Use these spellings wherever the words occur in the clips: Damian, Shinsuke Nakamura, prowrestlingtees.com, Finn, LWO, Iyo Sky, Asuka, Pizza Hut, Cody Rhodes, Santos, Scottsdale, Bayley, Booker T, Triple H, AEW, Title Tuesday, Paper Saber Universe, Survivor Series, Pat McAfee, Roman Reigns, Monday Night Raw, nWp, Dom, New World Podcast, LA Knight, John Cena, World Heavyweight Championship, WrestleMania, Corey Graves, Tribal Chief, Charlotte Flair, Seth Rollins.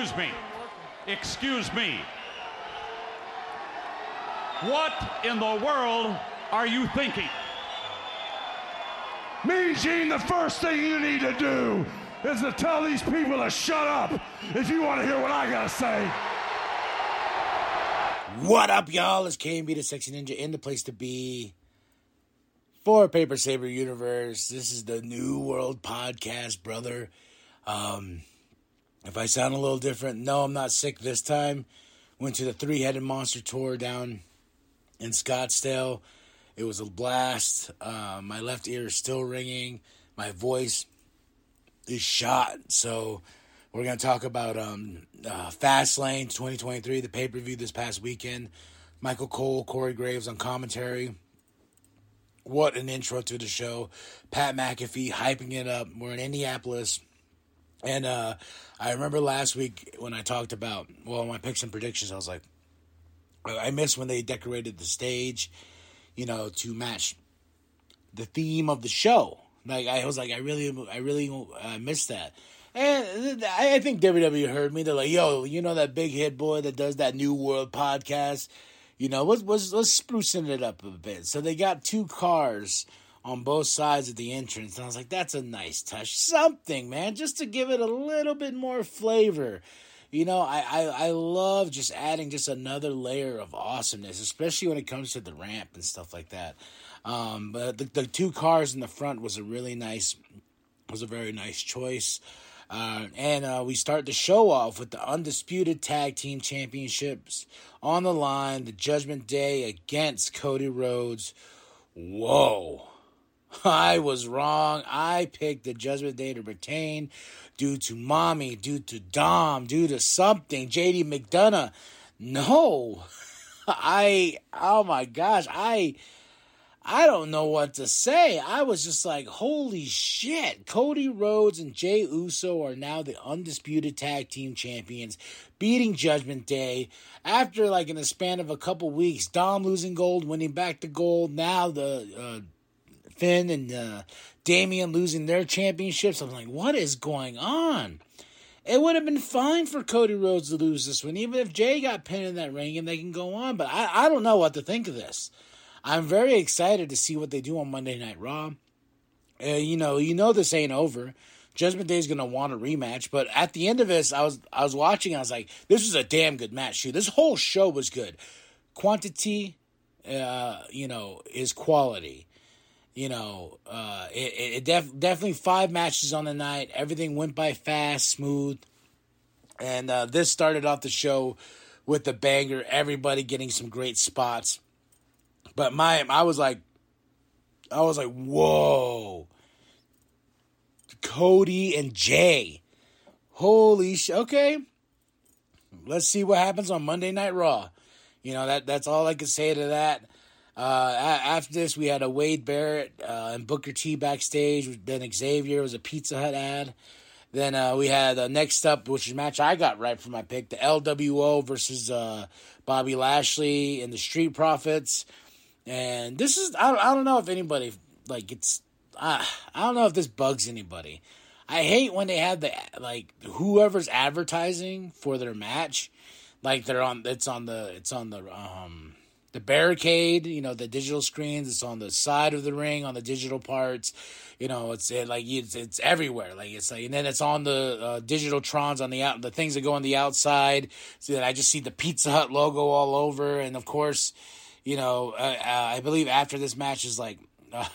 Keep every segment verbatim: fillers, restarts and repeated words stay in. Excuse me. Excuse me. What in the world are you thinking? Mean Gene, the first thing you need to do is to tell these people to shut up if you want to hear what I gotta say. What up, y'all? It's K M B, the Sexy Ninja, in the place to be for Paper Saber Universe. This is the New World Podcast, brother. Um, if I sound a little different, no, I'm not sick this time. Went to the Three-Headed Monster Tour down in Scottsdale. It was a blast. Uh, my left ear is still ringing. My voice is shot. So we're going to talk about um, uh, Fastlane twenty twenty-three, the pay-per-view this past weekend. Michael Cole, Corey Graves on commentary. What an intro to the show. Pat McAfee hyping it up. We're in Indianapolis. And uh, I remember last week when I talked about, well, my picks and predictions, I was like, I miss when they decorated the stage, you know, to match the theme of the show. Like, I was like, I really, I really uh, miss that. And I think W W E heard me. They're like, yo, you know that big hit boy that does that New World Podcast? You know, let's, let's, let's sprucing it up a bit. So they got two cars on both sides of the entrance, and I was like, that's a nice touch. Something, man, just to give it a little bit more flavor. You know, I, I, I love just adding just another layer of awesomeness, especially when it comes to the ramp and stuff like that. Um, but the, the two cars in the front was a really nice, was a very nice choice. Uh, and uh, we start the show off with the Undisputed Tag Team Championships on the line, the Judgment Day against Cody Rhodes. Whoa. I was wrong. I picked the Judgment Day to retain due to mommy, due to Dom, due to something. J D McDonough. No. I, oh my gosh. I, I don't know what to say. I was just like, holy shit. Cody Rhodes and Jey Uso are now the Undisputed Tag Team Champions, beating Judgment Day. After like in the span of a couple weeks, Dom losing gold, winning back the gold. Now the, uh, Finn and uh, Damian losing their championships. I'm like, what is going on? It would have been fine for Cody Rhodes to lose this one, even if Jay got pinned in that ring and they can go on. But I, I don't know what to think of this. I'm very excited to see what they do on Monday Night Raw. Uh, you know, you know this ain't over. Judgment Day is going to want a rematch. But at the end of this, I was I was watching. I was like, this was a damn good match. Dude, this whole show was good. Quantity, uh, you know, is quality. You know, uh, it, it def- definitely five matches on the night. Everything went by fast, smooth. And uh, this started off the show with the banger. Everybody getting some great spots. But my, I was like, I was like, whoa. Cody and Jay. Holy shit. Okay. Let's see what happens on Monday Night Raw. You know, that that's all I could say to that. Uh, after this, we had a Wade Barrett uh, and Booker T backstage. Then Xavier was a Pizza Hut ad. Then uh, we had uh, next up, which is a match I got right for my pick, the L W O versus uh, Bobby Lashley and the Street Profits. And this is, I, I don't know if anybody, like, it's, uh, I don't know if this bugs anybody. I hate when they have the, like, whoever's advertising for their match, like, they're on, it's on the, it's on the, um... the barricade, you know, the digital screens. It's on the side of the ring, on the digital parts. You know, it's it, like it's, it's everywhere. Like it's like, and then it's on the uh, digital trons on the out, the things that go on the outside. So that I just see the Pizza Hut logo all over. And of course, you know, uh, uh, I believe after this match is like uh,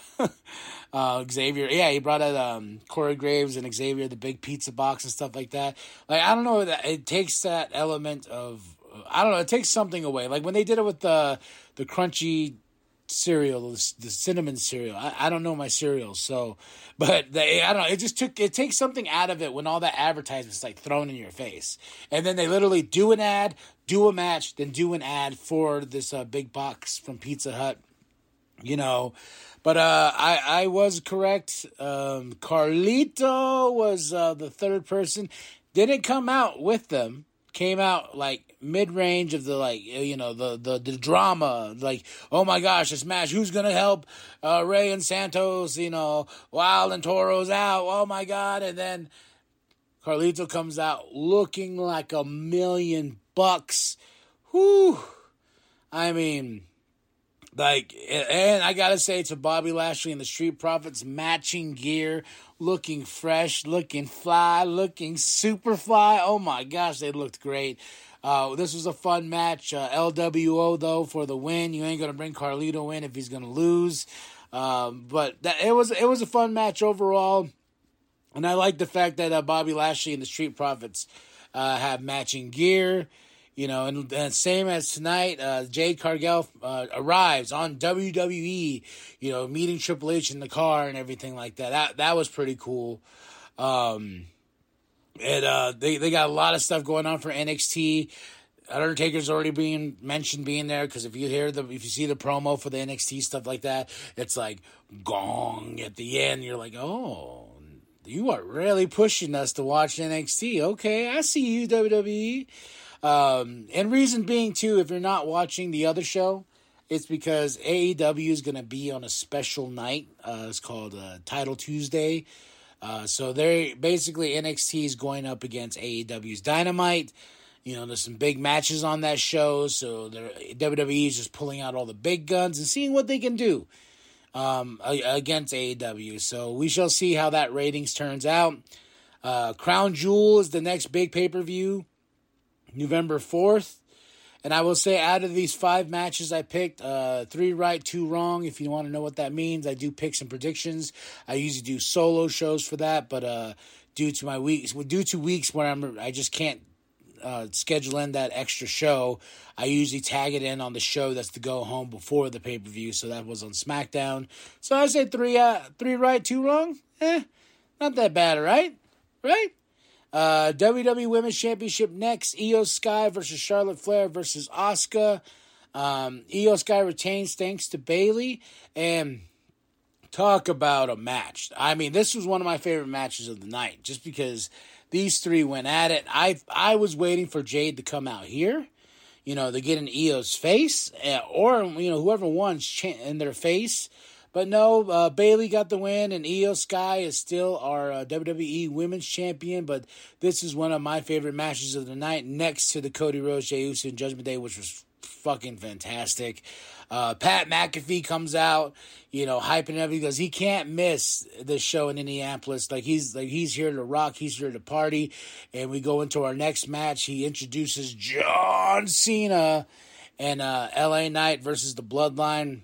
uh, Xavier. Yeah, he brought out um, Corey Graves and Xavier, the big pizza box and stuff like that. Like I don't know, that it takes that element of. I don't know. It takes something away. Like when they did it with the the crunchy cereal, the, the cinnamon cereal. I, I don't know my cereals, so but they, I don't know. It just took it takes something out of it when all that advertisement's like thrown in your face, and then they literally do an ad, do a match, then do an ad for this uh, big box from Pizza Hut, you know. But uh, I I was correct. Um, Carlito was uh, the third person. Didn't come out with them. Came out like mid-range of the like you know the, the the drama, like, oh my gosh, this match, who's gonna help uh Ray and Santos, you know, Wild and Toro's out, oh my god. And then Carlito comes out looking like a million bucks. Whew. I mean, like, and I gotta say to Bobby Lashley and the Street Profits, matching gear, looking fresh, looking fly, looking super fly. Oh my gosh, they looked great. Uh, this was a fun match. Uh, L W O, though, for the win. You ain't gonna bring Carlito in if he's gonna lose. Um, but that, it was it was a fun match overall. And I like the fact that uh, Bobby Lashley and the Street Profits uh, have matching gear. You know, and, and same as tonight, uh, Jade Cargill uh, arrives on W W E, you know, meeting Triple H in the car and everything like that. That that was pretty cool. Um, and uh, they, they got a lot of stuff going on for N X T. Undertaker's already being mentioned being there, because if you hear the, if you see the promo for the N X T stuff like that, it's like gong at the end. You're like, oh, you are really pushing us to watch N X T. Okay, I see you, W W E. Um, and reason being, too, if you're not watching the other show, it's because A E W is going to be on a special night. Uh, it's called uh, Title Tuesday. Uh, so they basically, N X T is going up against A E W's Dynamite. You know, there's some big matches on that show. So W W E is just pulling out all the big guns and seeing what they can do um, against A E W. So we shall see how that ratings turns out. Uh, Crown Jewel is the next big pay-per-view. November fourth, and I will say out of these five matches I picked, uh, three right, two wrong. If you want to know what that means, I do picks and predictions. I usually do solo shows for that, but uh, due to my weeks, due to weeks where I'm, I just can't uh, schedule in that extra show, I usually tag it in on the show that's to go home before the pay per view. So that was on SmackDown. So I say three, uh, three right, two wrong. Eh, not that bad, right? Right. Uh, W W E Women's Championship next. Iyo Sky versus Charlotte Flair versus Asuka. Um, Iyo Sky retains thanks to Bayley. And talk about a match. I mean, this was one of my favorite matches of the night, just because these three went at it. I I was waiting for Jade to come out here, you know, to get in Io's face, or, you know, whoever won in their face. But no, uh, Bayley got the win, and Iyo Sky is still our uh, W W E Women's Champion. But this is one of my favorite matches of the night, next to the Cody Rhodes, Jey Uso, and Judgment Day, which was fucking fantastic. Uh, Pat McAfee comes out, you know, hyping everything, because he can't miss this show in Indianapolis. Like he's like he's here to rock, he's here to party, and we go into our next match. He introduces John Cena and uh, L A Knight versus the Bloodline.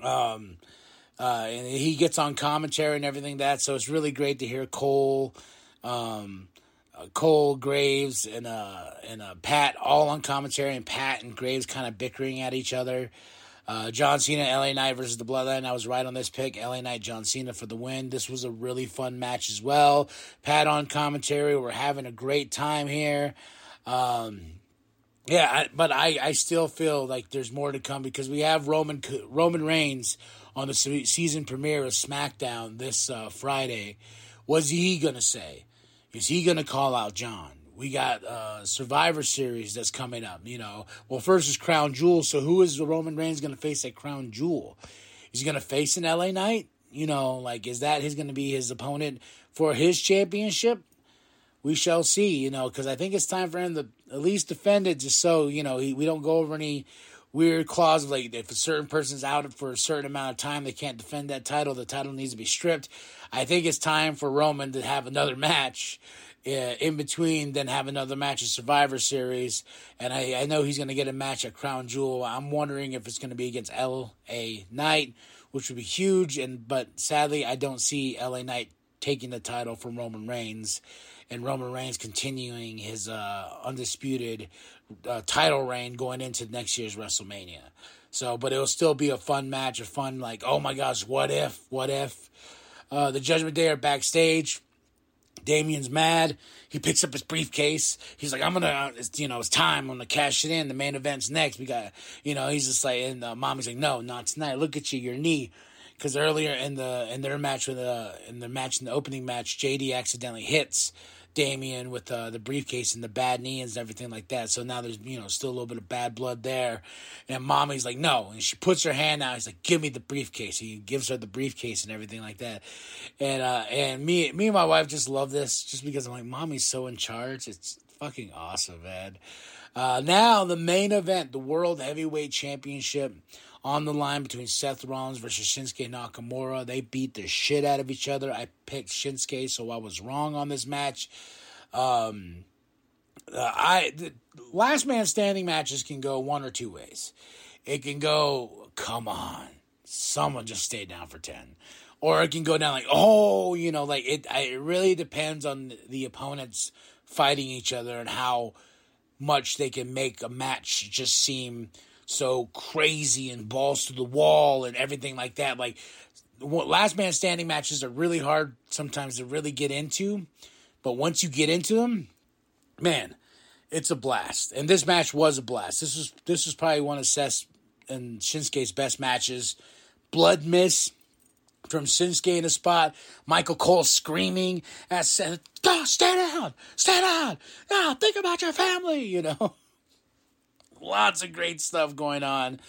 Um, uh, and he gets on commentary and everything that, so it's really great to hear Cole, um, uh, Cole Graves and, uh, and, uh, Pat all on commentary, and Pat and Graves kind of bickering at each other. Uh, John Cena, L A Knight versus the Bloodline. I was right on this pick. L A Knight, John Cena for the win. This was a really fun match as well. Pat on commentary. We're having a great time here. Um, Yeah, I, but I, I still feel like there's more to come, because we have Roman Roman Reigns on the season premiere of SmackDown this uh, Friday. What's he going to say? Is he going to call out John? We got uh, Survivor Series that's coming up, you know. Well, first is Crown Jewel, so who is Roman Reigns going to face at Crown Jewel? Is he going to face an L A Knight? You know, like, is that his going to be his opponent for his championship? We shall see, you know, because I think it's time for him to at least defend it, just so, you know, he, we don't go over any weird clause of, like, if a certain person's out for a certain amount of time, they can't defend that title, the title needs to be stripped. I think it's time for Roman to have another match uh, in between, then have another match at Survivor Series, and I, I know he's going to get a match at Crown Jewel. I'm wondering if it's going to be against L A Knight, which would be huge, and but sadly, I don't see L A Knight taking the title from Roman Reigns, and Roman Reigns continuing his uh, undisputed uh, title reign going into next year's WrestleMania. So, but it'll still be a fun match, a fun, like, oh my gosh, what if, what if? Uh, the Judgment Day are backstage. Damien's mad. He picks up his briefcase. He's like, I'm going to, you know, it's time. I'm going to cash it in. The main event's next. We got, you know, he's just like, and uh, Mommy's like, no, not tonight. Look at you, your knee. Because earlier in the in their match with uh in the match in the opening match, J D accidentally hits Damian with uh, the briefcase and the bad knees and everything like that. So now there's, you know, still a little bit of bad blood there. And Mommy's like, no. And she puts her hand out. He's like, give me the briefcase. He gives her the briefcase and everything like that. And uh, and me me and my wife just love this just because I'm like, Mommy's so in charge. It's fucking awesome, man. Uh, now the main event, the World Heavyweight Championship on the line between Seth Rollins versus Shinsuke Nakamura. They beat the shit out of each other. I picked Shinsuke, so I was wrong on this match. Um, uh, I the last man standing matches can go one or two ways. It can go, come on, someone just stay down for ten. Or it can go down like, oh, you know, like it, I, it really depends on the opponents fighting each other and how much they can make a match just seem so crazy and balls to the wall and everything like that. Like, last man standing matches are really hard sometimes to really get into, but once you get into them, man, it's a blast. And this match was a blast. This was this was probably one of Seth's and Shinsuke's best matches. Blood miss from Shinsuke in a spot. Michael Cole screaming at Seth, oh, "Stay down, stay down! Now think about your family," you know. Lots of great stuff going on,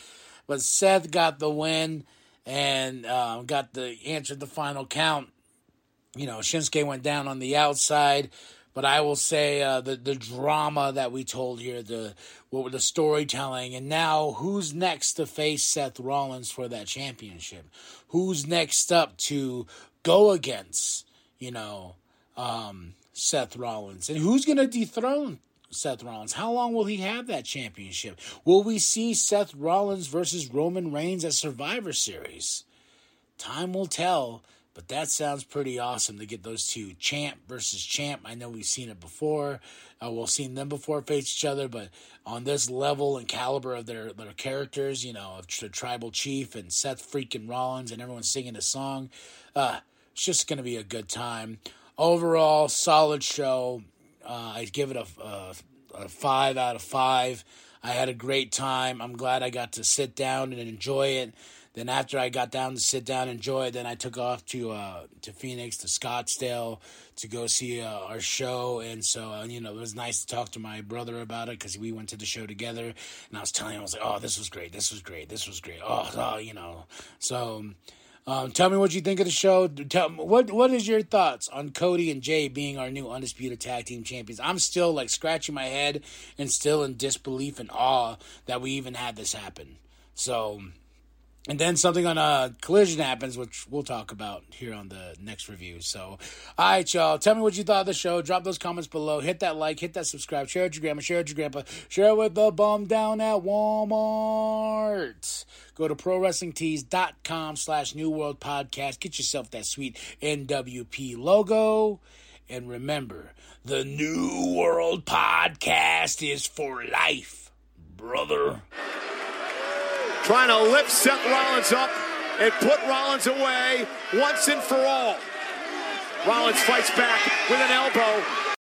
but Seth got the win and uh, got the answered the final count. You know, Shinsuke went down on the outside, but I will say uh, the the drama that we told here, the what were the storytelling, and now who's next to face Seth Rollins for that championship? Who's next up to go against? You know, um, Seth Rollins, and who's gonna dethrone Seth Rollins? How long will he have that championship? Will we see Seth Rollins versus Roman Reigns at Survivor Series? Time will tell, but that sounds pretty awesome to get those two, champ versus champ. I know we've seen it before. Uh, we've seen them before face each other, but on this level and caliber of their, their characters, you know, the Tribal Chief and Seth freaking Rollins and everyone singing a song, uh, it's just going to be a good time. Overall, solid show. Uh, I give it a, a, a five out of five. I had a great time. I'm glad I got to sit down and enjoy it. Then after I got down to sit down and enjoy it, then I took off to uh, to Phoenix, to Scottsdale, to go see uh, our show. And so, uh, you know, it was nice to talk to my brother about it because we went to the show together. And I was telling him, I was like, oh, this was great. This was great. This was great. Oh, oh you know. So um, tell me what you think of the show. Tell what what is your thoughts on Cody and Jey being our new Undisputed Tag Team Champions? I'm still, like, scratching my head and still in disbelief and awe that we even had this happen. So, and then something on a Collision happens, which we'll talk about here on the next review. So, all right, y'all. Tell me what you thought of the show. Drop those comments below. Hit that like. Hit that subscribe. Share it with your grandma. Share it with your grandpa. Share it with the bum down at Walmart. Go to ProWrestlingTees.com slash New World Podcast. Get yourself that sweet N W P logo. And remember, the New World Podcast is for life, brother. Trying to lift Seth Rollins up and put Rollins away once and for all. Rollins fights back with an elbow.